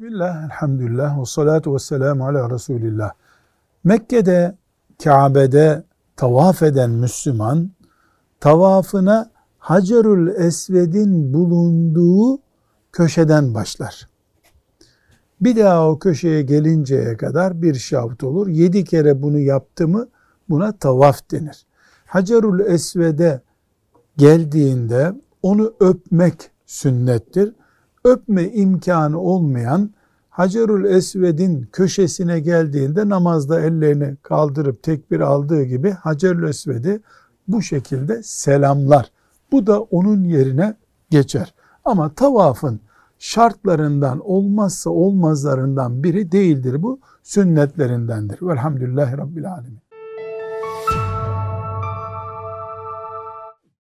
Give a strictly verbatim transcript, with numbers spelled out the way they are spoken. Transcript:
Bismillah, elhamdülillah ve salatu ve selamu aleyhi Resulillah. Mekke'de, Kabe'de tavaf eden Müslüman, tavafına Hacerü'l-Esved'in bulunduğu köşeden başlar. Bir daha o köşeye gelinceye kadar bir şavt olur. Yedi kere bunu yaptı mı buna tavaf denir. Hacerü'l-Esved'e geldiğinde onu öpmek sünnettir. Öpme imkanı olmayan Hacerü'l-Esved'in köşesine geldiğinde namazda ellerini kaldırıp tekbir aldığı gibi Hacerü'l-Esved'i bu şekilde selamlar. Bu da onun yerine geçer. Ama tavafın şartlarından, olmazsa olmazlarından biri değildir bu, sünnetlerindendir. Velhamdülillahi Rabbil Alemin.